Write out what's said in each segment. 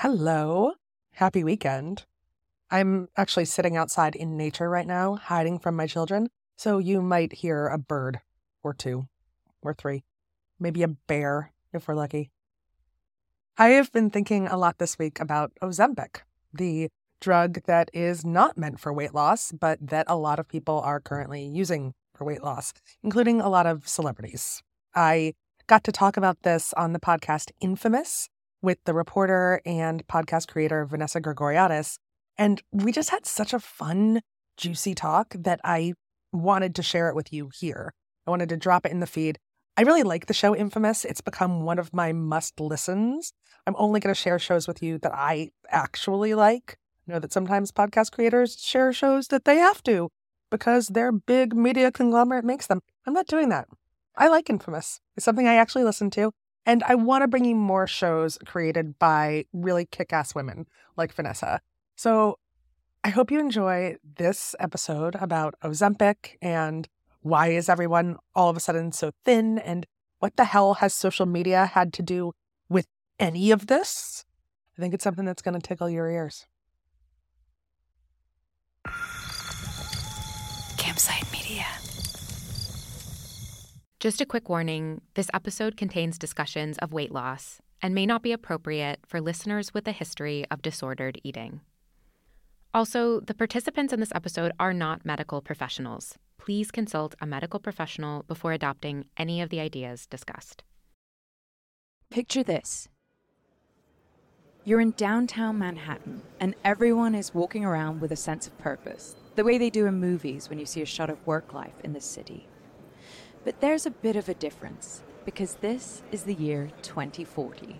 Hello. Happy weekend. I'm actually sitting outside in nature right now, hiding from my children, so you might hear a bird or two or three, maybe a bear if we're lucky. I have been thinking a lot this week about Ozempic, the drug that is not meant for weight loss, but that a lot of people are currently using for weight loss, including a lot of celebrities. I got to talk about this on the podcast Infamous with the reporter and podcast creator Vanessa Grigoriadis. And we just had such a fun, juicy talk that I wanted to share it with you here. I wanted to drop it in the feed. I really like the show Infamous. It's become one of my must listens. I'm only going to share shows with you that I actually like. I know that sometimes podcast creators share shows that they have to because their big media conglomerate makes them. I'm not doing that. I like Infamous. It's something I actually listen to. And I want to bring you more shows created by really kick-ass women like Vanessa. So I hope you enjoy this episode about Ozempic and why is everyone all of a sudden so thin and what the hell has social media had to do with any of this? I think it's something that's going to tickle your ears. Campside Media. Just a quick warning, this episode contains discussions of weight loss and may not be appropriate for listeners with a history of disordered eating. Also, the participants in this episode are not medical professionals. Please consult a medical professional before adopting any of the ideas discussed. Picture this. You're in downtown Manhattan, and everyone is walking around with a sense of purpose, the way they do in movies when you see a shot of work life in the city. But there's a bit of a difference, because this is the year 2040.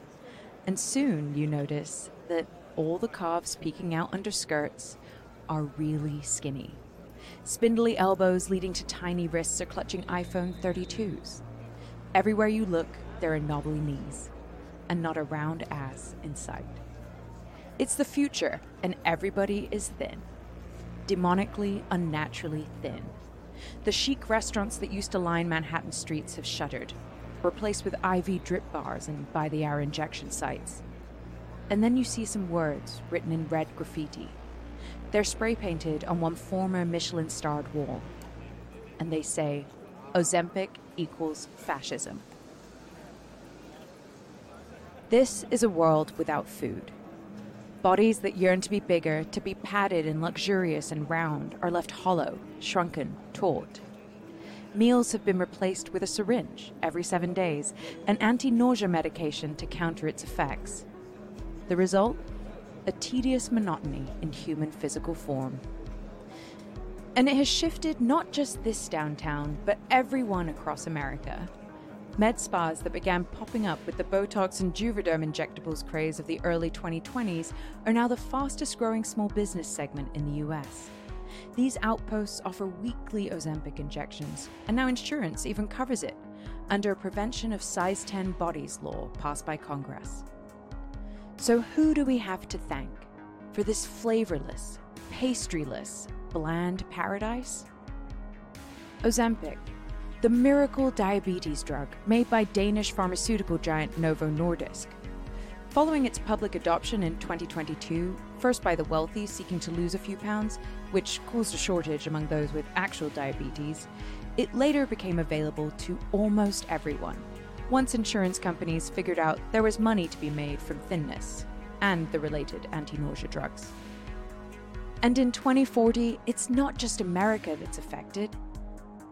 And soon you notice that all the calves peeking out under skirts are really skinny. Spindly elbows leading to tiny wrists are clutching iPhone 32s. Everywhere you look, there are knobbly knees, and not a round ass in sight. It's the future, and everybody is thin. Demonically, unnaturally thin. The chic restaurants that used to line Manhattan streets have shuttered, replaced with IV drip bars and by-the-hour injection sites. And then you see some words written in red graffiti. They're spray-painted on one former Michelin-starred wall. And they say, Ozempic equals fascism. This is a world without food. Bodies that yearn to be bigger, to be padded and luxurious and round, are left hollow, shrunken, taut. Meals have been replaced with a syringe every 7 days, an anti-nausea medication to counter its effects. The result? A tedious monotony in human physical form. And it has shifted not just this downtown, but everyone across America. Med spas that began popping up with the Botox and Juvederm injectables craze of the early 2020s are now the fastest growing small business segment in the US. These outposts offer weekly Ozempic injections, and now insurance even covers it, under a prevention of size 10 bodies law passed by Congress. So who do we have to thank for this flavorless, pastryless, bland paradise? Ozempic. The miracle diabetes drug made by Danish pharmaceutical giant Novo Nordisk. Following its public adoption in 2022, first by the wealthy seeking to lose a few pounds, which caused a shortage among those with actual diabetes, it later became available to almost everyone, once insurance companies figured out there was money to be made from thinness and the related anti-nausea drugs. And in 2040, it's not just America that's affected.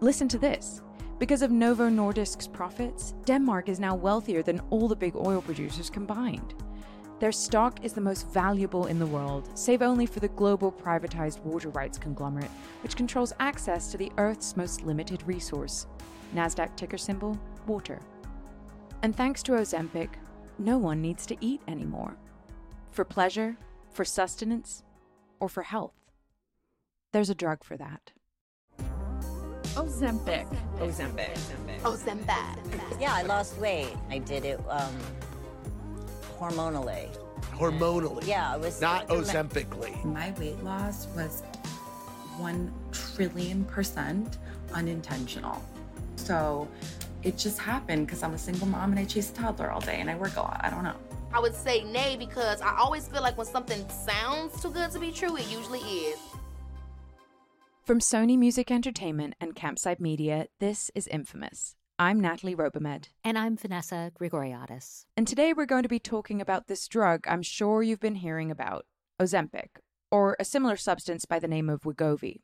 Listen to this. Because of Novo Nordisk's profits, Denmark is now wealthier than all the big oil producers combined. Their stock is the most valuable in the world, save only for the global privatized water rights conglomerate, which controls access to the Earth's most limited resource, NASDAQ ticker symbol, water. And thanks to Ozempic, no one needs to eat anymore. For pleasure, for sustenance, or for health. There's a drug for that. Ozempic. Yeah, I lost weight. I did it hormonally. Hormonally? Yeah, it was... Not Ozempically. My weight loss was 1,000,000,000,000% unintentional. So it just happened because I'm a single mom and I chase a toddler all day and I work a lot. I don't know. I would say nay because I always feel like when something sounds too good to be true, it usually is. From Sony Music Entertainment and Campside Media, this is Infamous. I'm Natalie Robamed. And I'm Vanessa Grigoriadis. And today we're going to be talking about this drug I'm sure you've been hearing about, Ozempic, or a similar substance by the name of Wegovy.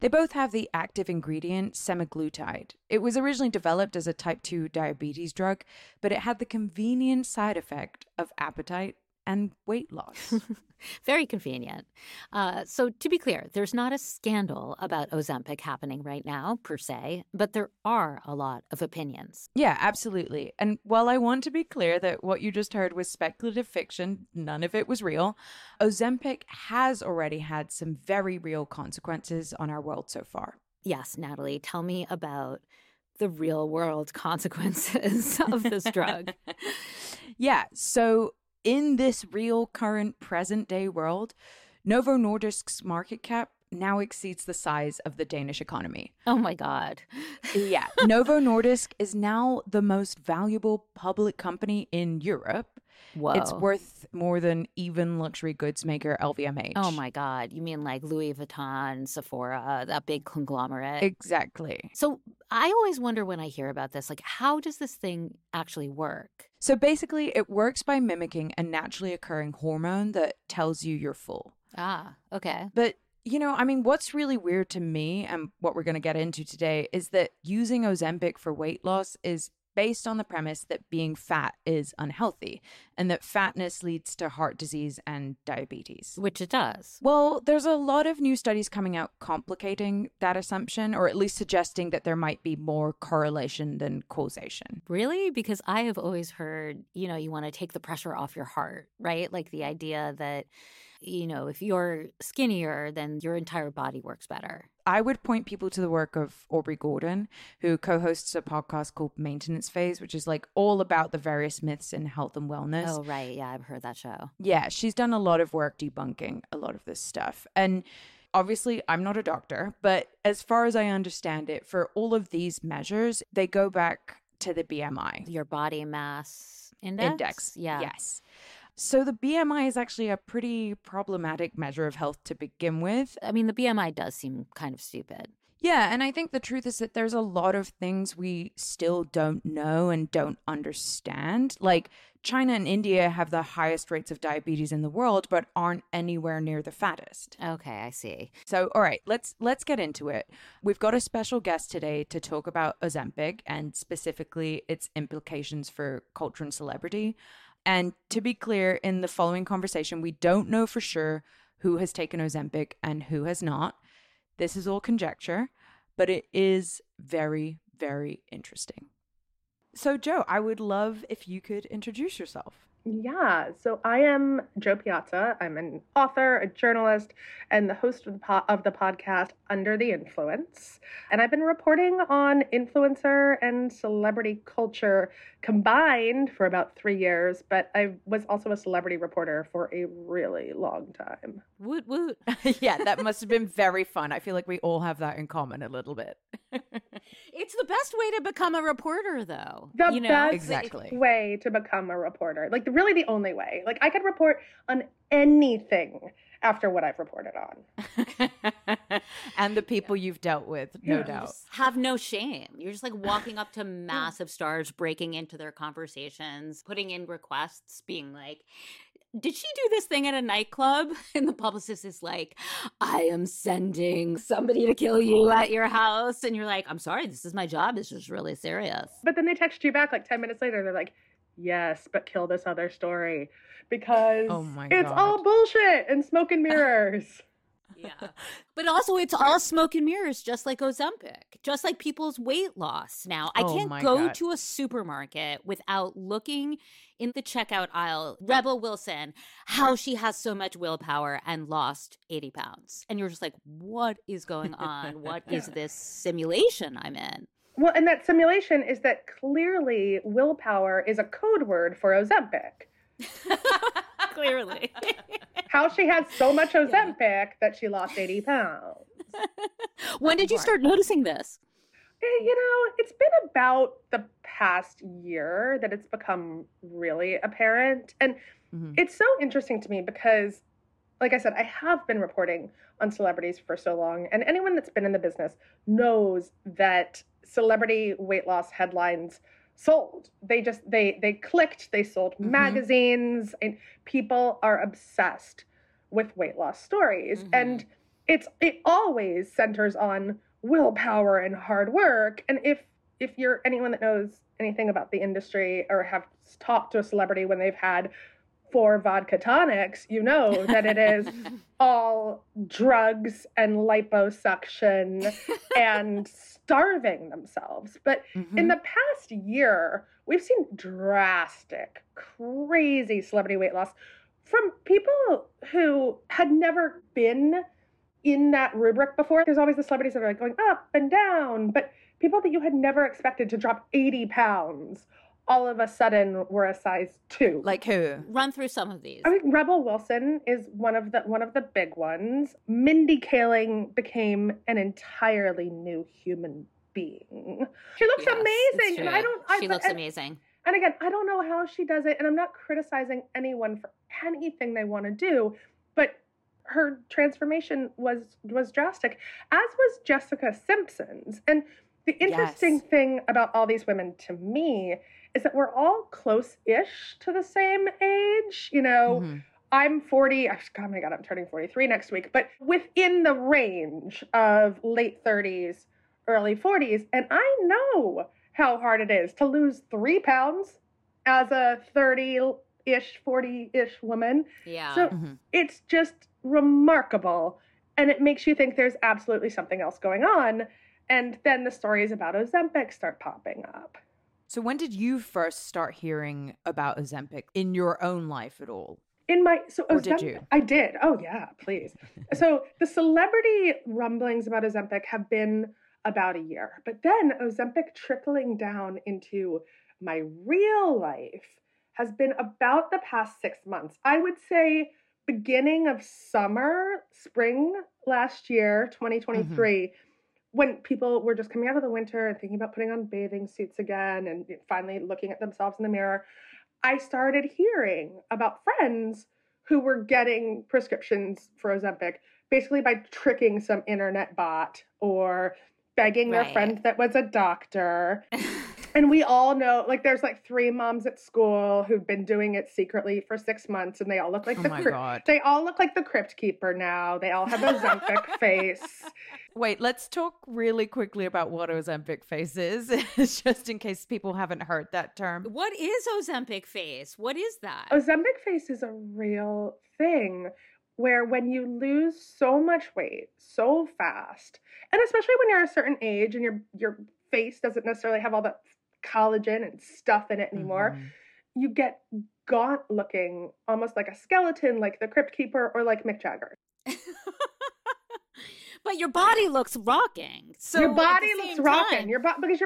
They both have the active ingredient semaglutide. It was originally developed as a type 2 diabetes drug, but it had the convenient side effect of appetite and weight loss. Very convenient. So to be clear, there's not a scandal about Ozempic happening right now, per se, but there are a lot of opinions. Yeah, absolutely. And while I want to be clear that what you just heard was speculative fiction, none of it was real, Ozempic has already had some very real consequences on our world so far. Yes, Natalie, tell me about the real world consequences of this drug. Yeah, so... in this real, current, present-day world, Novo Nordisk's market cap now exceeds the size of the Danish economy. Oh, my God. Yeah. Novo Nordisk is now the most valuable public company in Europe. Whoa. It's worth more than even luxury goods maker LVMH. Oh, my God. You mean like Louis Vuitton, Sephora, that big conglomerate? Exactly. So I always wonder when I hear about this, like, how does this thing actually work? So basically, it works by mimicking a naturally occurring hormone that tells you you're full. Ah, okay. But, you know, I mean, what's really weird to me and what we're going to get into today is that using Ozempic for weight loss is based on the premise that being fat is unhealthy and that fatness leads to heart disease and diabetes. Which it does. Well, there's a lot of new studies coming out complicating that assumption, or at least suggesting that there might be more correlation than causation. Really? Because I have always heard, you know, you want to take the pressure off your heart, right? Like the idea that, you know, if you're skinnier, then your entire body works better. I would point people to the work of Aubrey Gordon, who co-hosts a podcast called Maintenance Phase, which is like all about the various myths in health and wellness. Oh, right. Yeah, I've heard that show. Yeah, she's done a lot of work debunking a lot of this stuff. And obviously, I'm not a doctor, but as far as I understand it, for all of these measures, they go back to the BMI. Your body mass index? Index, yeah. Yes. So the BMI is actually a pretty problematic measure of health to begin with. I mean, the BMI does seem kind of stupid. Yeah, and I think the truth is that there's a lot of things we still don't know and don't understand. Like China and India have the highest rates of diabetes in the world, but aren't anywhere near the fattest. Okay, I see. So, all right, let's get into it. We've got a special guest today to talk about Ozempic and specifically its implications for culture and celebrity. And to be clear, in the following conversation, we don't know for sure who has taken Ozempic and who has not. This is all conjecture, but it is very, very interesting. So, Joe, I would love if you could introduce yourself. Yeah, so I am Joe Piazza. I'm an author, a journalist, and the host of the podcast Under the Influence. And I've been reporting on influencer and celebrity culture combined for about 3 years, but I was also a celebrity reporter for a really long time. Woot woot. Yeah, that must have been very fun. I feel like we all have that in common a little bit. It's the best way to become a reporter, though. The way to become a reporter. Like, really the only way. Like, I could report on anything after what I've reported on. And the people you've dealt with, no doubt. Have no shame. You're just like walking up to massive stars, breaking into their conversations, putting in requests, being like, did she do this thing at a nightclub? And the publicist is like, I am sending somebody to kill you at your house. And you're like, I'm sorry, this is my job. This is really serious. But then they text you back like 10 minutes later. They're like, yes, but kill this other story because it's all bullshit and smoke and mirrors. Yeah. But also it's all smoke and mirrors, just like Ozempic, just like people's weight loss now. I can't go to a supermarket without looking in the checkout aisle, Rebel Wilson, how she has so much willpower and lost 80 pounds. And you're just like, what is going on? What is this simulation I'm in? Well, and that simulation is that clearly willpower is a code word for Ozempic. Clearly. How she had so much Ozempic that she lost 80 pounds. When did you start noticing this? You know, it's been about the past year that it's become really apparent. And it's so interesting to me because, like I said, I have been reporting on celebrities for so long. And anyone that's been in the business knows that celebrity weight loss headlines sold. They clicked, they sold magazines, and people are obsessed with weight loss stories. And it always centers on willpower and hard work. And if you're anyone that knows anything about the industry or have talked to a celebrity when they've had 4 vodka tonics, you know that it is all drugs and liposuction and starving themselves. But in the past year, we've seen drastic, crazy celebrity weight loss from people who had never been in that rubric before. There's always the celebrities that are like going up and down, but people that you had never expected to drop 80 pounds all of a sudden were a size 2. Like who? Run through some of these. I mean, Rebel Wilson is one of the big ones. Mindy Kaling became an entirely new human being. She looks amazing. And amazing. And again, I don't know how she does it, and I'm not criticizing anyone for anything they want to do, but her transformation was drastic, as was Jessica Simpson's. And the interesting thing about all these women to me is that we're all close-ish to the same age. You know, I'm 40. Oh my God, I'm turning 43 next week. But within the range of late 30s, early 40s. And I know how hard it is to lose 3 pounds as a 30-ish, 40-ish woman. Yeah. So it's just remarkable. And it makes you think there's absolutely something else going on. And then the stories about Ozempic start popping up. So when did you first start hearing about Ozempic in your own life at all? Did you? I did. Oh yeah, please. So the celebrity rumblings about Ozempic have been about a year, but then Ozempic trickling down into my real life has been about the past 6 months. I would say beginning of spring last year, 2023, when people were just coming out of the winter and thinking about putting on bathing suits again and finally looking at themselves in the mirror, I started hearing about friends who were getting prescriptions for Ozempic, basically by tricking some internet bot or begging their friend that was a doctor. And we all know, like, there's like 3 moms at school who've been doing it secretly for 6 months, and they all look like they all look like the Crypt Keeper now. They all have Ozempic face. Wait, let's talk really quickly about what Ozempic face is, just in case people haven't heard that term. What is Ozempic face? What is that? Ozempic face is a real thing where when you lose so much weight so fast, and especially when you're a certain age and your face doesn't necessarily have all that collagen and stuff in it anymore, you get gaunt looking, almost like a skeleton, like the Crypt Keeper or like Mick Jagger. But your body looks rocking. So your body looks rocking. Because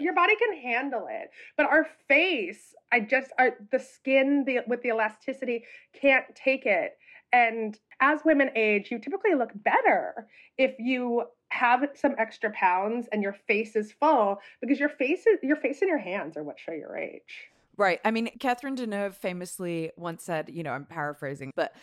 your body can handle it. But our face, the skin with the elasticity can't take it. And as women age, you typically look better if you have some extra pounds and your face is full, because your face and your hands are what show your age. Right. I mean, Catherine Deneuve famously once said, you know, I'm paraphrasing, but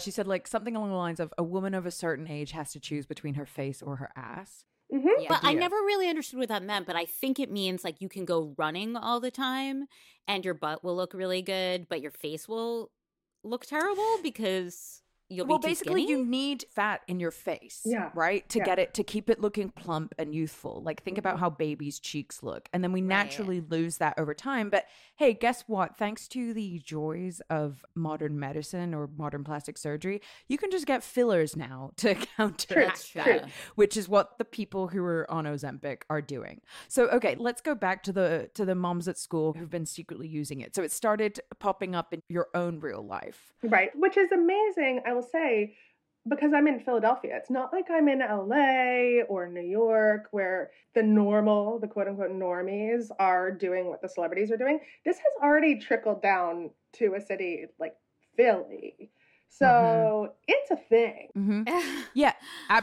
She said like something along the lines of, a woman of a certain age has to choose between her face or her ass. Mm-hmm. Yeah, but I never really understood what that meant, but I think it means like you can go running all the time and your butt will look really good, but your face will look terrible because you'll be too skinny. Well, basically you need fat in your face, right? To get it, to keep it looking plump and youthful. Like think about how babies' cheeks look. And then we naturally lose that over time. But hey, guess what? Thanks to the joys of modern medicine or modern plastic surgery, you can just get fillers now to counteract that, which is what the people who are on Ozempic are doing. So, okay, let's go back to the moms at school who've been secretly using it. So it started popping up in your own real life. Right, which is amazing. I will say, because I'm in Philadelphia, it's not like I'm in LA or New York where the quote unquote normies are doing what the celebrities are doing. This has already trickled down to a city like Philly. So it's a thing. Mm-hmm.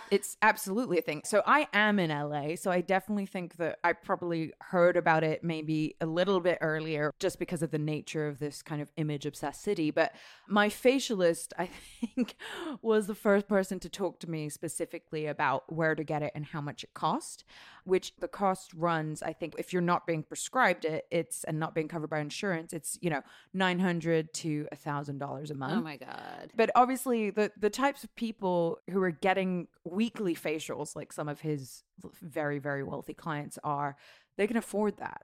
It's absolutely a thing. So I am in LA, so I definitely think that I probably heard about it maybe a little bit earlier just because of the nature of this kind of image-obsessed city. But my facialist, I think, was the first person to talk to me specifically about where to get it and how much it cost, which the cost runs, I think, if you're not being prescribed it, and not being covered by insurance, it's, $900 to $1,000 a month. Oh, my God. But obviously, the types of people who are getting weekly facials, like some of his very, very wealthy clients are, they can afford that,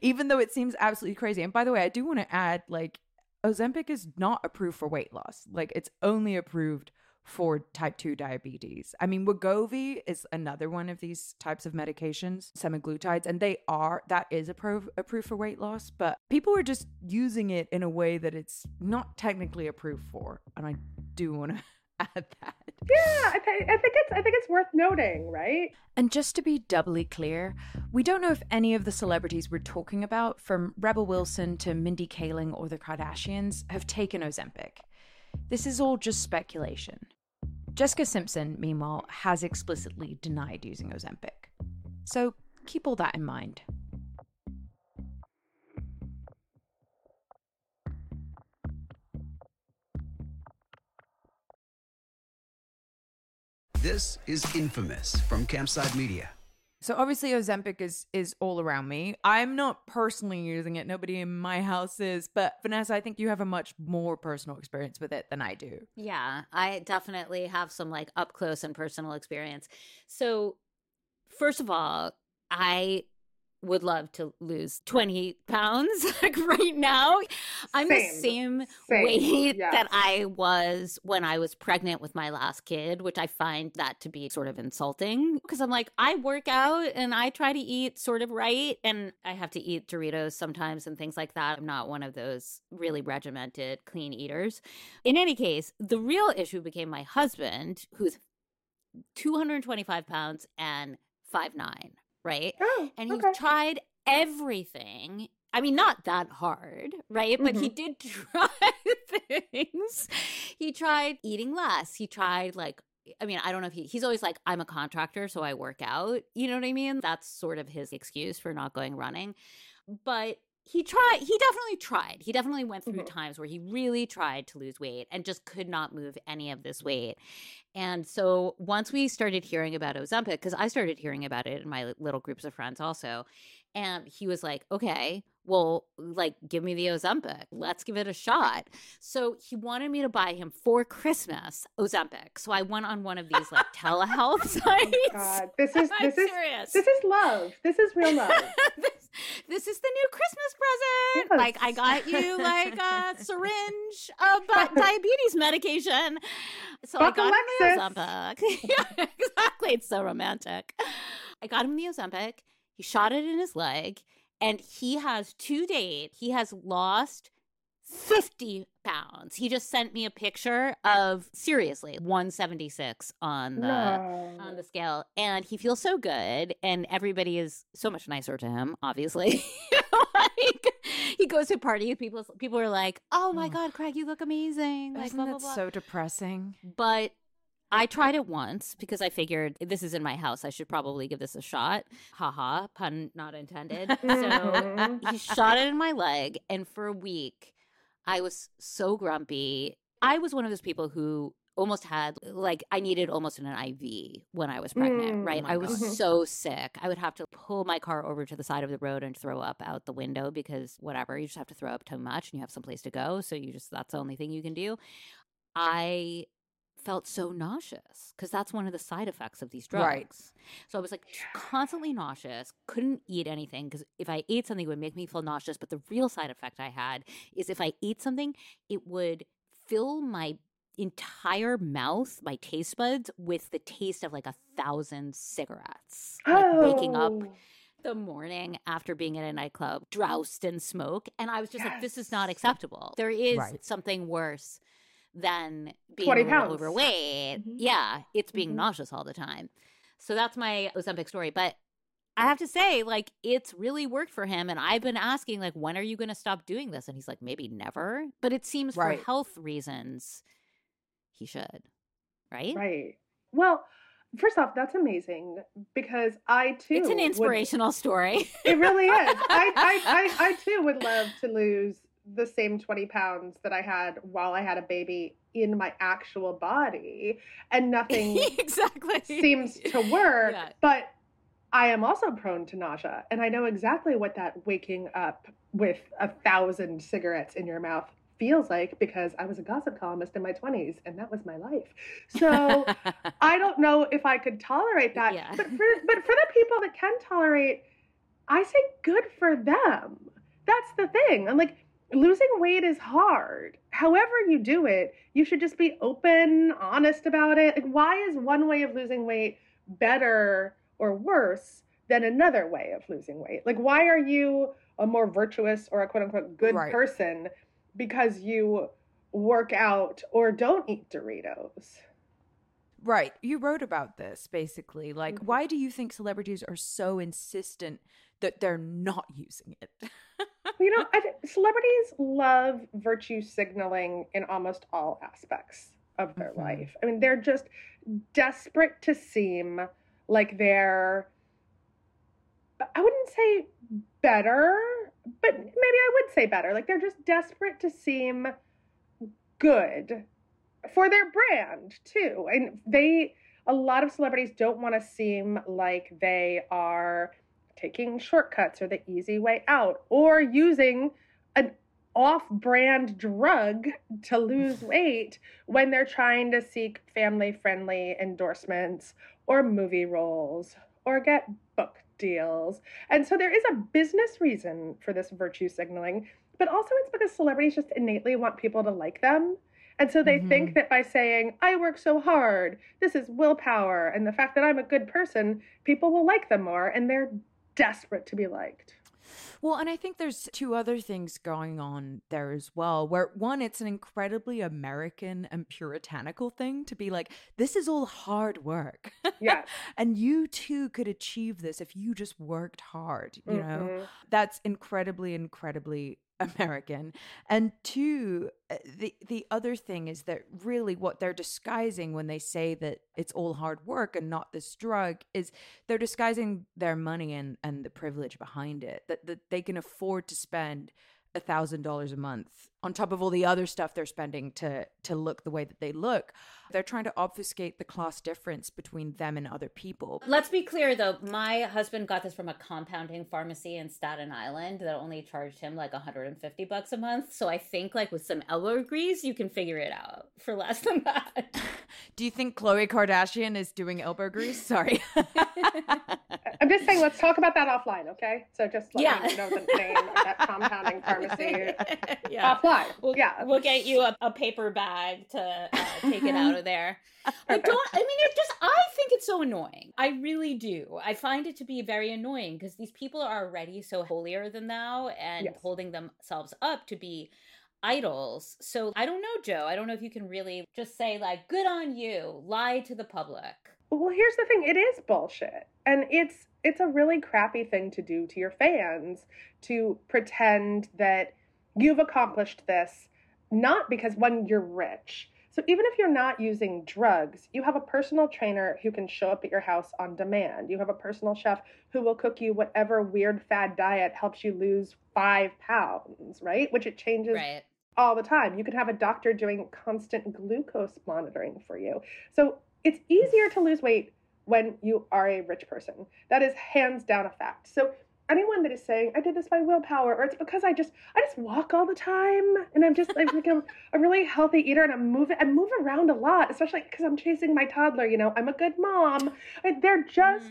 even though it seems absolutely crazy. And by the way, I do want to add, like, Ozempic is not approved for weight loss. Like, it's only approved for type 2 diabetes. I mean, Wegovy is another one of these types of medications, semaglutides, and that is approved for weight loss, but people are just using it in a way that it's not technically approved for. And I do want to add that. Yeah, I think it's worth noting, right? And just to be doubly clear, we don't know if any of the celebrities we're talking about, from Rebel Wilson to Mindy Kaling or the Kardashians, have taken Ozempic. This is all just speculation. Jessica Simpson, meanwhile, has explicitly denied using Ozempic. So keep all that in mind. This is Infamous from Campside Media. So obviously Ozempic is all around me. I'm not personally using it. Nobody in my house is. But Vanessa, I think you have a much more personal experience with it than I do. Yeah, I definitely have some like up close and personal experience. So first of all, I would love to lose 20 pounds like right now. I'm the same weight that I was when I was pregnant with my last kid, which I find that to be sort of insulting because I'm like, I work out and I try to eat sort of right, and I have to eat Doritos sometimes and things like that. I'm not one of those really regimented clean eaters. In any case, the real issue became my husband, who's 225 pounds and 5'9". Right? Oh, and he tried everything. I mean, not that hard, right? But he did try things. He tried eating less. He tried I don't know if he's always like, I'm a contractor, so I work out. You know what I mean? That's sort of his excuse for not going running. But he definitely tried. He definitely went through times where he really tried to lose weight and just could not move any of this weight. And so once we started hearing about Ozempic, because I started hearing about it in my little groups of friends also, and he was like, okay, well, like, give me the Ozempic. Let's give it a shot. So he wanted me to buy him for Christmas Ozempic. So I went on one of these like telehealth sites. Oh God, this is serious. This is love. This is real love. This is the new Christmas present. Yes. Like, I got you like a syringe of diabetes medication. So Buck, I got him the Ozempic. Yeah, exactly. It's so romantic. I got him the Ozempic. He shot it in his leg. And he has, to date, lost 50 pounds. He just sent me a picture of, seriously, 176 on the scale. And he feels so good. And everybody is so much nicer to him, obviously. Like, he goes to parties. People are like, oh, my God, Craig, you look amazing. Like, isn't that so depressing? But I tried it once because I figured this is in my house. I should probably give this a shot. Haha, pun not intended. So he shot it in my leg. And for a week, I was so grumpy I was one of those people who almost had, like, I needed almost an IV when I was pregnant, right? I was so sick. I would have to pull my car over to the side of the road and throw up out the window because whatever, you just have to throw up too much and you have someplace to go. So you just, that's the only thing you can do. I felt so nauseous because that's one of the side effects of these drugs. Right. So I was like constantly nauseous, couldn't eat anything because if I ate something, it would make me feel nauseous. But the real side effect I had is if I ate something, it would fill my entire mouth, my taste buds, with the taste of like 1,000 cigarettes. Like waking up the morning after being at a nightclub, doused in smoke. And I was just like, this is not acceptable. There is something worse than being overweight. Yeah, it's being nauseous all the time. So that's my Ozempic story. But I have to say, like, it's really worked for him. And I've been asking, like, when are you going to stop doing this? And he's like, maybe never. But it seems for health reasons he should, right? Right. Well, first off, that's amazing because I too. It's an inspirational story. It really is. I too would love to lose the same 20 pounds that I had while I had a baby in my actual body, and nothing seems to work. Yeah. But I am also prone to nausea, and I know exactly what that waking up with 1,000 cigarettes in your mouth feels like because I was a gossip columnist in my 20s and that was my life. So I don't know if I could tolerate that. Yeah. But for the people that can tolerate, I say good for them. That's the thing. I'm like, losing weight is hard. However you do it, you should just be open, honest about it. Like, why is one way of losing weight better or worse than another way of losing weight? Like, why are you a more virtuous or a quote unquote good person because you work out or don't eat Doritos? Right. You wrote about this, basically. Like, why do you think celebrities are so insistent that they're not using it? You know, celebrities love virtue signaling in almost all aspects of their life. I mean, they're just desperate to seem like they're, I wouldn't say better, but maybe I would say better. Like, they're just desperate to seem good for their brand, too. And a lot of celebrities don't want to seem like they are taking shortcuts or the easy way out or using an off-brand drug to lose weight when they're trying to seek family-friendly endorsements or movie roles or get book deals. And so there is a business reason for this virtue signaling, but also it's because celebrities just innately want people to like them. And so they think that by saying, I work so hard, this is willpower, and the fact that I'm a good person, people will like them more, and they're desperate to be liked. Well, and I think there's two other things going on there as well, where one, it's an incredibly American and puritanical thing to be like, this is all hard work. Yeah. And you too could achieve this if you just worked hard, you know? That's incredibly, incredibly American. And two, the other thing is that really what they're disguising when they say that it's all hard work and not this drug is they're disguising their money and the privilege behind it, that they can afford to spend $1,000 a month on top of all the other stuff they're spending to look the way that they look. They're trying to obfuscate the class difference between them and other people. Let's be clear, though. My husband got this from a compounding pharmacy in Staten Island that only charged him like $150 a month. So I think like with some elbow grease, you can figure it out for less than that. Do you think Khloe Kardashian is doing elbow grease? Sorry. I'm just saying, let's talk about that offline, okay? So just let me know the name of that compounding pharmacy. Offline. We'll get you a paper bag to take it out of there. But I think it's so annoying. I really do. I find it to be very annoying because these people are already so holier than thou and holding themselves up to be idols. So I don't know, Joe. I don't know if you can really just say like, good on you, lie to the public. Well, here's the thing. It is bullshit. And it's a really crappy thing to do to your fans to pretend that you've accomplished this, not because, one, you're rich. So even if you're not using drugs, you have a personal trainer who can show up at your house on demand. You have a personal chef who will cook you whatever weird fad diet helps you lose 5 pounds, right? Which it changes all the time. You could have a doctor doing constant glucose monitoring for you. So it's easier to lose weight when you are a rich person. That is hands down a fact. So anyone that is saying, I did this by willpower, or it's because I just walk all the time, and I'm just like a really healthy eater, and I move around a lot, especially because I'm chasing my toddler, you know, I'm a good mom. They're just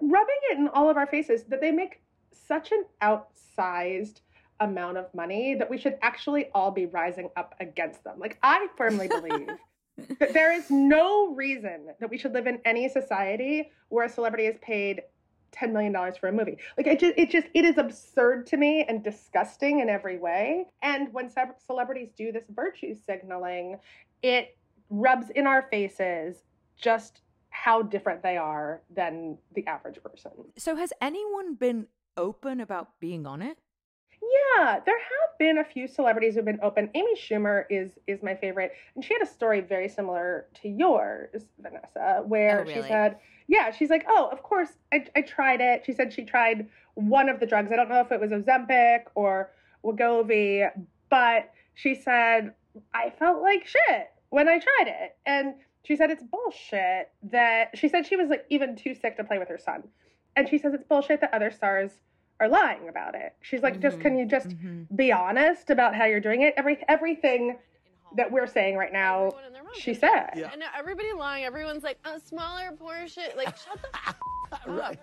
rubbing it in all of our faces that they make such an outsized amount of money that we should actually all be rising up against them. Like, I firmly believe that there is no reason that we should live in any society where a celebrity is paid $10 million for a movie. Like, it is absurd to me and disgusting in every way. And when celebrities do this virtue signaling, it rubs in our faces just how different they are than the average person. So has anyone been open about being on it? Yeah, there have been a few celebrities who've been open. Amy Schumer is my favorite. And she had a story very similar to yours, Vanessa, where she said, yeah, she's like, oh, of course, I tried it. She said she tried one of the drugs. I don't know if it was Ozempic or Wegovy, but she said, I felt like shit when I tried it. And she said it's bullshit that, she said she was like even too sick to play with her son. And she says it's bullshit that other stars are lying about it. She's like, can you just be honest about how you're doing it? Everything that we're saying right now, she said. Yeah. And everybody lying, everyone's like, a smaller portion. Like, shut the f up. Right.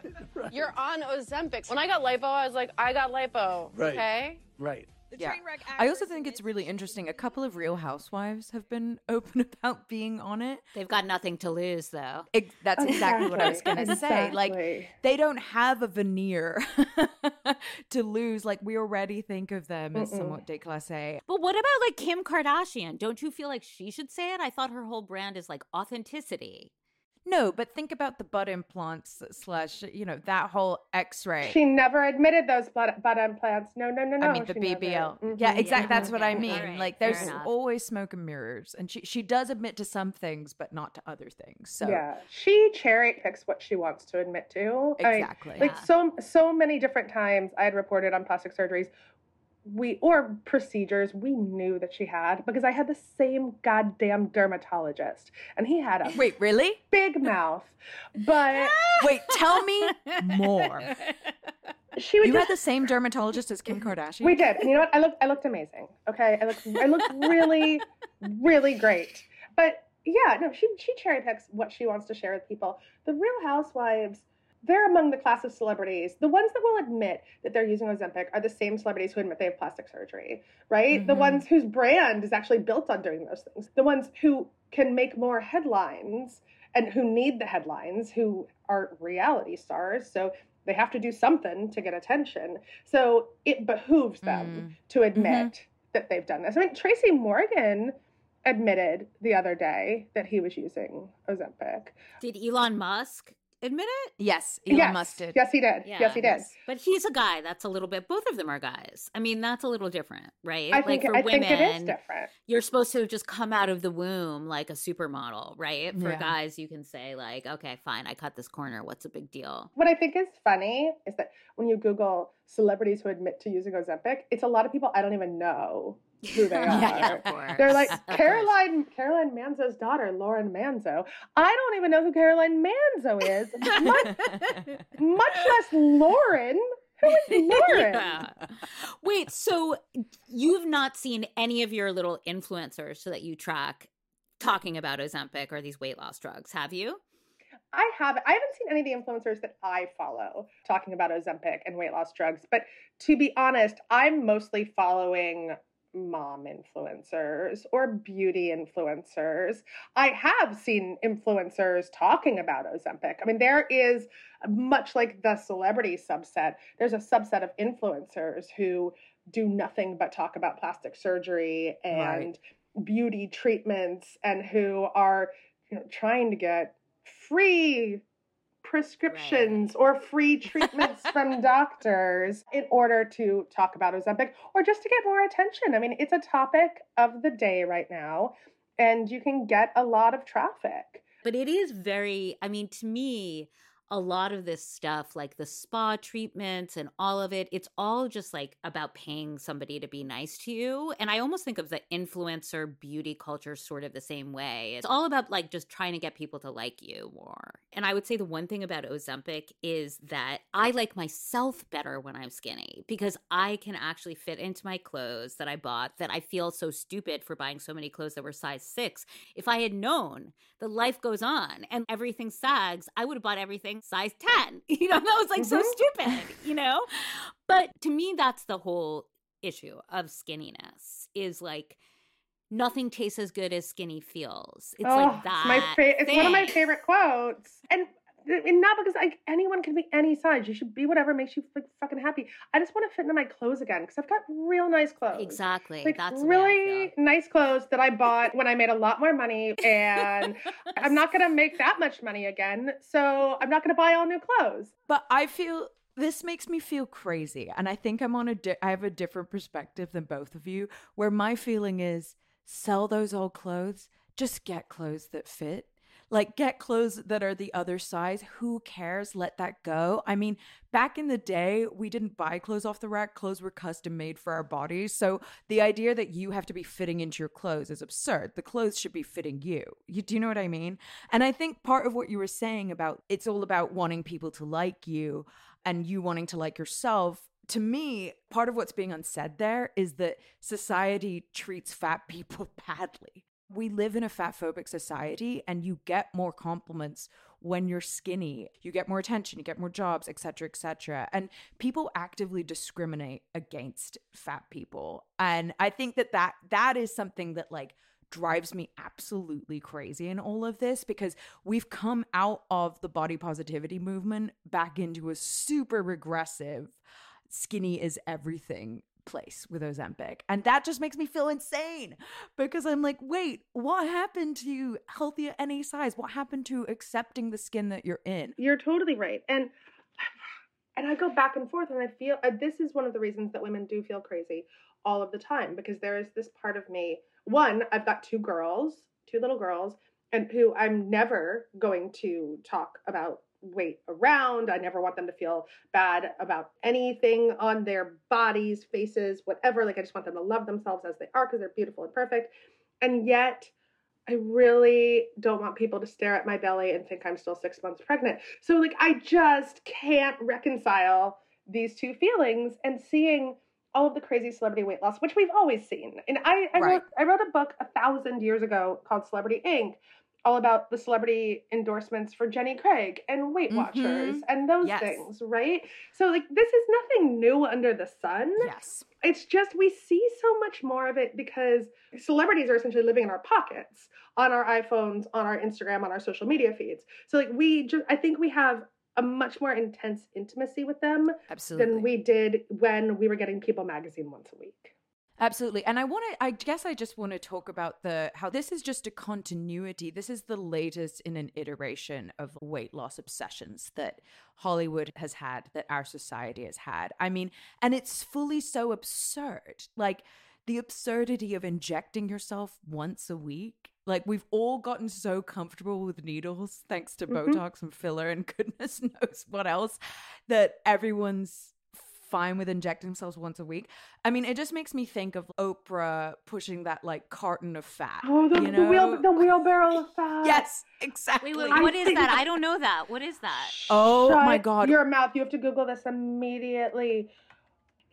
You're on Ozempic. When I got lipo, I was like, I got lipo. Right. Okay? Right. Yeah. I also think it's really interesting. A couple of Real Housewives have been open about being on it. They've got nothing to lose, though. That's exactly what I was going to say. Like, they don't have a veneer to lose. Like, we already think of them as somewhat déclassé. But what about, like, Kim Kardashian? Don't you feel like she should say it? I thought her whole brand is, like, authenticity. No, but think about the butt implants / you know, that whole X-ray. She never admitted those butt implants. No. I mean, the BBL. Yeah, exactly. Yeah. That's what I mean. Right. Like, there's always smoke and mirrors. And she does admit to some things, but not to other things. So yeah, she cherry picks what she wants to admit to. Exactly. I mean, like, so many different times I had reported on plastic surgeries or procedures we knew that she had, because I had the same goddamn dermatologist, and he had a big mouth. But wait, tell me more. You had the same dermatologist as Kim Kardashian? We did, and you know what? I looked amazing. Okay, I looked really, really great. But yeah, no, she cherry picks what she wants to share with people. The Real Housewives. They're among the class of celebrities. The ones that will admit that they're using Ozempic are the same celebrities who admit they have plastic surgery, right? Mm-hmm. The ones whose brand is actually built on doing those things. The ones who can make more headlines and who need the headlines, who are reality stars. So they have to do something to get attention. So it behooves them to admit that they've done this. I mean, Tracy Morgan admitted the other day that he was using Ozempic. Did Elon Musk admit it? Yes, Elon Musk did. Yes, he did. Yeah, yes, he did. But he's a guy. That's a little bit. Both of them are guys. I mean, that's a little different, right? I think it is different. You're supposed to just come out of the womb like a supermodel, right? For guys, you can say like, okay, fine, I cut this corner. What's a big deal? What I think is funny is that when you Google celebrities who admit to using Ozempic, it's a lot of people I don't even know who they are. They're like Caroline Manzo's daughter, Lauren Manzo. I don't even know who Caroline Manzo is, much less Lauren. Who is Lauren? Yeah. Wait, so you've not seen any of your little influencers so that you track talking about Ozempic or these weight loss drugs, have you? I haven't seen any of the influencers that I follow talking about Ozempic and weight loss drugs, but to be honest, I'm mostly following mom influencers or beauty influencers. I have seen influencers talking about Ozempic. I mean, there is, much like the celebrity subset, there's a subset of influencers who do nothing but talk about plastic surgery and beauty treatments, and who are, you know, trying to get free prescriptions or free treatments from doctors in order to talk about Ozempic or just to get more attention. I mean, it's a topic of the day right now, and you can get a lot of traffic. But it is very, I mean, to me, a lot of this stuff, like the spa treatments and all of it, it's all just like about paying somebody to be nice to you. And I almost think of the influencer beauty culture sort of the same way. It's all about like just trying to get people to like you more. And I would say the one thing about Ozempic is that I like myself better when I'm skinny because I can actually fit into my clothes that I bought, that I feel so stupid for buying so many clothes that were size 6. If I had known that life goes on and everything sags, I would have bought everything size 10. You know, that was like so stupid, you know? But to me, that's the whole issue of skinniness is like nothing tastes as good as skinny feels. It's like that. It's one of my favorite quotes. And not because like anyone can be any size. You should be whatever makes you fucking happy. I just want to fit into my clothes again because I've got real nice clothes. Exactly. Like, that's really nice clothes that I bought when I made a lot more money, and I'm not going to make that much money again. So I'm not going to buy all new clothes. But I feel this makes me feel crazy. And I think I'm on I have a different perspective than both of you, where my feeling is sell those old clothes, just get clothes that fit. Like, get clothes that are the other size. Who cares? Let that go. I mean, back in the day, we didn't buy clothes off the rack. Clothes were custom made for our bodies. So the idea that you have to be fitting into your clothes is absurd. The clothes should be fitting you. Do you know what I mean? And I think part of what you were saying about it's all about wanting people to like you and you wanting to like yourself, to me, part of what's being unsaid there is that society treats fat people badly. We live in a fat-phobic society, and you get more compliments when you're skinny. You get more attention, you get more jobs, et cetera, et cetera. And people actively discriminate against fat people. And I think that is something that like drives me absolutely crazy in all of this, because we've come out of the body positivity movement back into a super regressive, skinny is everything place with Ozempic. And that just makes me feel insane, because I'm like, wait, what happened to healthy at any size? What happened to accepting the skin that you're in? You're totally right. And I go back and forth, and I feel this is one of the reasons that women do feel crazy all of the time, because there is this part of me. One, I've got two little girls, and who I'm never going to talk about weight around. I never want them to feel bad about anything on their bodies, faces, whatever. Like, I just want them to love themselves as they are, because they're beautiful and perfect. And yet I really don't want people to stare at my belly and think I'm still 6 months pregnant. So like, I just can't reconcile these two feelings, and seeing all of the crazy celebrity weight loss, which we've always seen. And I wrote a book 1,000 years ago called Celebrity Inc., all about the celebrity endorsements for Jenny Craig and Weight Watchers and those things, right? So like, this is nothing new under the sun. Yes. It's just, we see so much more of it because celebrities are essentially living in our pockets, on our iPhones, on our Instagram, on our social media feeds. So like, I think we have a much more intense intimacy with them than we did when we were getting People magazine once a week. Absolutely. And I guess I just want to talk about how this is just a continuity. This is the latest in an iteration of weight loss obsessions that Hollywood has had, that our society has had. I mean, and it's fully so absurd. Like, the absurdity of injecting yourself once a week. Like, we've all gotten so comfortable with needles, thanks to Botox and filler and goodness knows what else, that everyone's fine with injecting themselves once a week. I mean, it just makes me think of Oprah pushing that like carton of fat. Oh, the wheelbarrow of fat. Yes, exactly. Wait, what is that? I don't know that. What is that? Oh my God. Your mouth. You have to Google this immediately.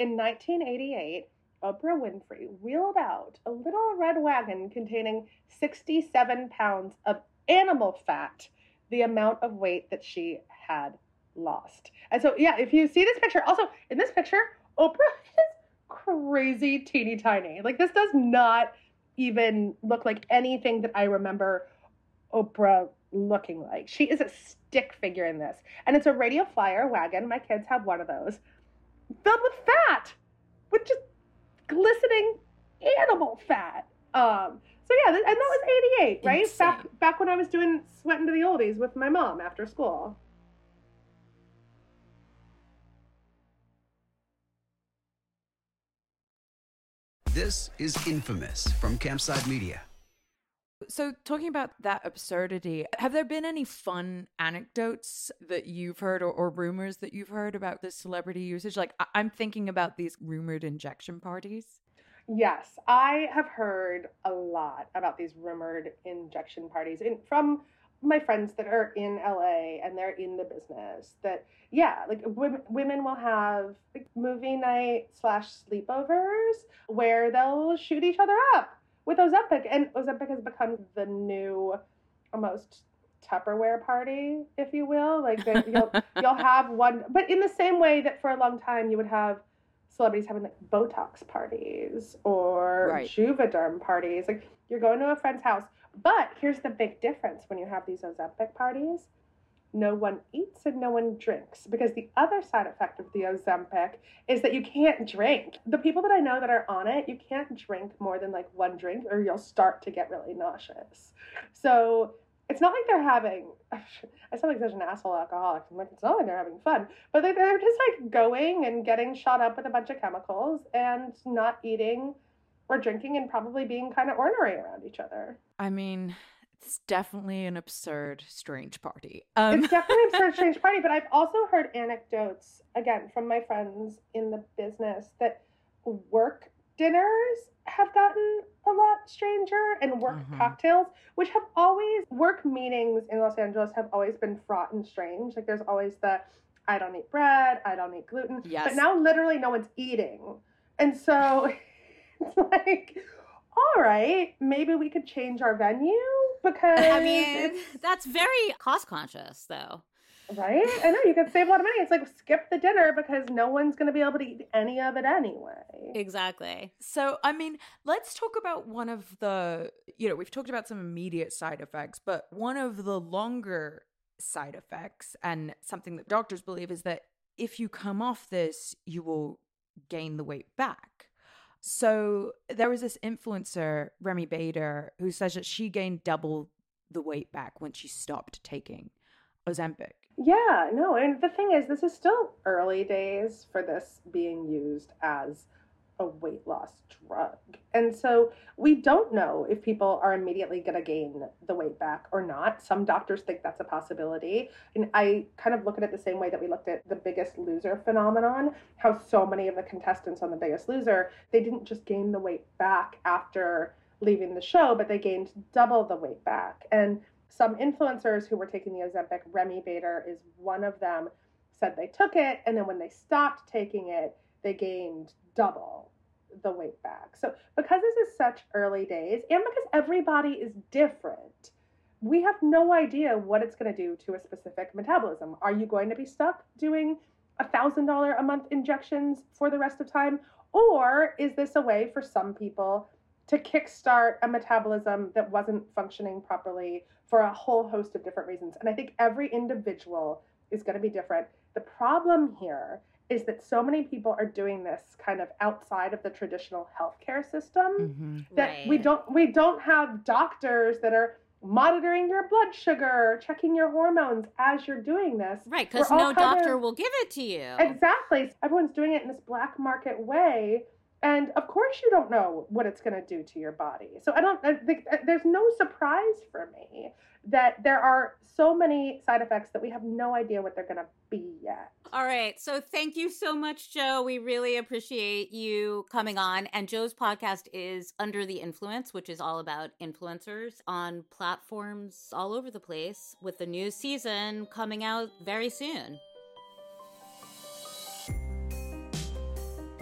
In 1988, Oprah Winfrey wheeled out a little red wagon containing 67 pounds of animal fat, the amount of weight that she had lost. And so, yeah, if you see this picture, also in this picture, Oprah is crazy teeny tiny. Like, this does not even look like anything that I remember Oprah looking like. She is a stick figure in this. And it's a Radio Flyer wagon. My kids have one of those, filled with fat, with just glistening animal fat. So yeah, and that was 88, right? Insane. Back when I was doing Sweatin' to the Oldies with my mom after school. This is Infamous from Campside Media. So talking about that absurdity, have there been any fun anecdotes that you've heard or rumors that you've heard about this celebrity usage? Like, I'm thinking about these rumored injection parties. Yes, I have heard a lot about these rumored injection parties from my friends that are in LA and they're in the business. That, yeah, like women will have like movie night / sleepovers where they'll shoot each other up with Ozempic. And Ozempic has become the new almost Tupperware party, if you will. Like you'll have one, but in the same way that for a long time you would have celebrities having like Botox parties or Juvederm parties. Like you're going to a friend's house. But here's the big difference when you have these Ozempic parties. No one eats and no one drinks, because the other side effect of the Ozempic is that you can't drink. The people that I know that are on it, you can't drink more than like one drink or you'll start to get really nauseous. So it's not like they're having, I sound like such an asshole alcoholic. I'm like, it's not like they're having fun, but they're just like going and getting shot up with a bunch of chemicals and not eating or drinking and probably being kind of ornery around each other. I mean, it's definitely an absurd, strange party. It's definitely an absurd, strange party, but I've also heard anecdotes, again, from my friends in the business that work dinners have gotten a lot stranger, and work cocktails, which have always, work meetings in Los Angeles have always been fraught and strange. Like there's always the, I don't eat bread, I don't eat gluten. Yes. But now literally no one's eating. And so it's like, all right, maybe we could change our venue, because I mean, that's very cost conscious though. Right? I know, you can save a lot of money. It's like, skip the dinner because no one's going to be able to eat any of it anyway. Exactly. So, I mean, let's talk about one of the, you know, we've talked about some immediate side effects, but one of the longer side effects and something that doctors believe is that if you come off this, you will gain the weight back. So there was this influencer, Remy Bader, who says that she gained double the weight back when she stopped taking Ozempic. Yeah, no, and the thing is, this is still early days for this being used as a weight loss drug. And so we don't know if people are immediately going to gain the weight back or not. Some doctors think that's a possibility. And I kind of look at it the same way that we looked at The Biggest Loser phenomenon, how so many of the contestants on The Biggest Loser, they didn't just gain the weight back after leaving the show, but they gained double the weight back. And some influencers who were taking the Ozempic, Remy Bader is one of them, said they took it, and then when they stopped taking it, they gained double the weight back. So because this is such early days, and because everybody is different, we have no idea what it's going to do to a specific metabolism. Are you going to be stuck doing $1,000 a month injections for the rest of time? Or is this a way for some people to kickstart a metabolism that wasn't functioning properly for a whole host of different reasons? And I think every individual is going to be different. The problem here is that so many people are doing this kind of outside of the traditional healthcare system, that we don't have doctors that are monitoring your blood sugar, checking your hormones as you're doing this. Right, because no doctor will give it to you. Exactly. Everyone's doing it in this black market way. And of course you don't know what it's going to do to your body. So there's no surprise for me that there are so many side effects that we have no idea what they're going to be yet. All right. So thank you so much, Joe. We really appreciate you coming on. And Joe's podcast is Under the Influence, which is all about influencers on platforms all over the place, with the new season coming out very soon.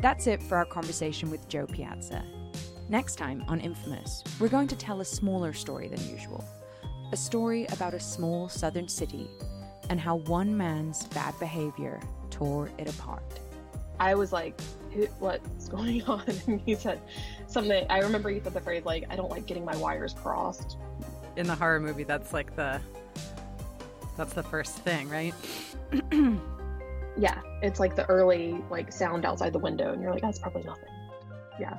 That's it for our conversation with Joe Piazza. Next time on Infamous, we're going to tell a smaller story than usual. A story about a small southern city and how one man's bad behavior tore it apart. I was like, what's going on? And he said something, I remember he said the phrase like, I don't like getting my wires crossed. In the horror movie, that's like that's the first thing, right? Yeah, it's like the early like sound outside the window and you're like, that's probably nothing. Yeah.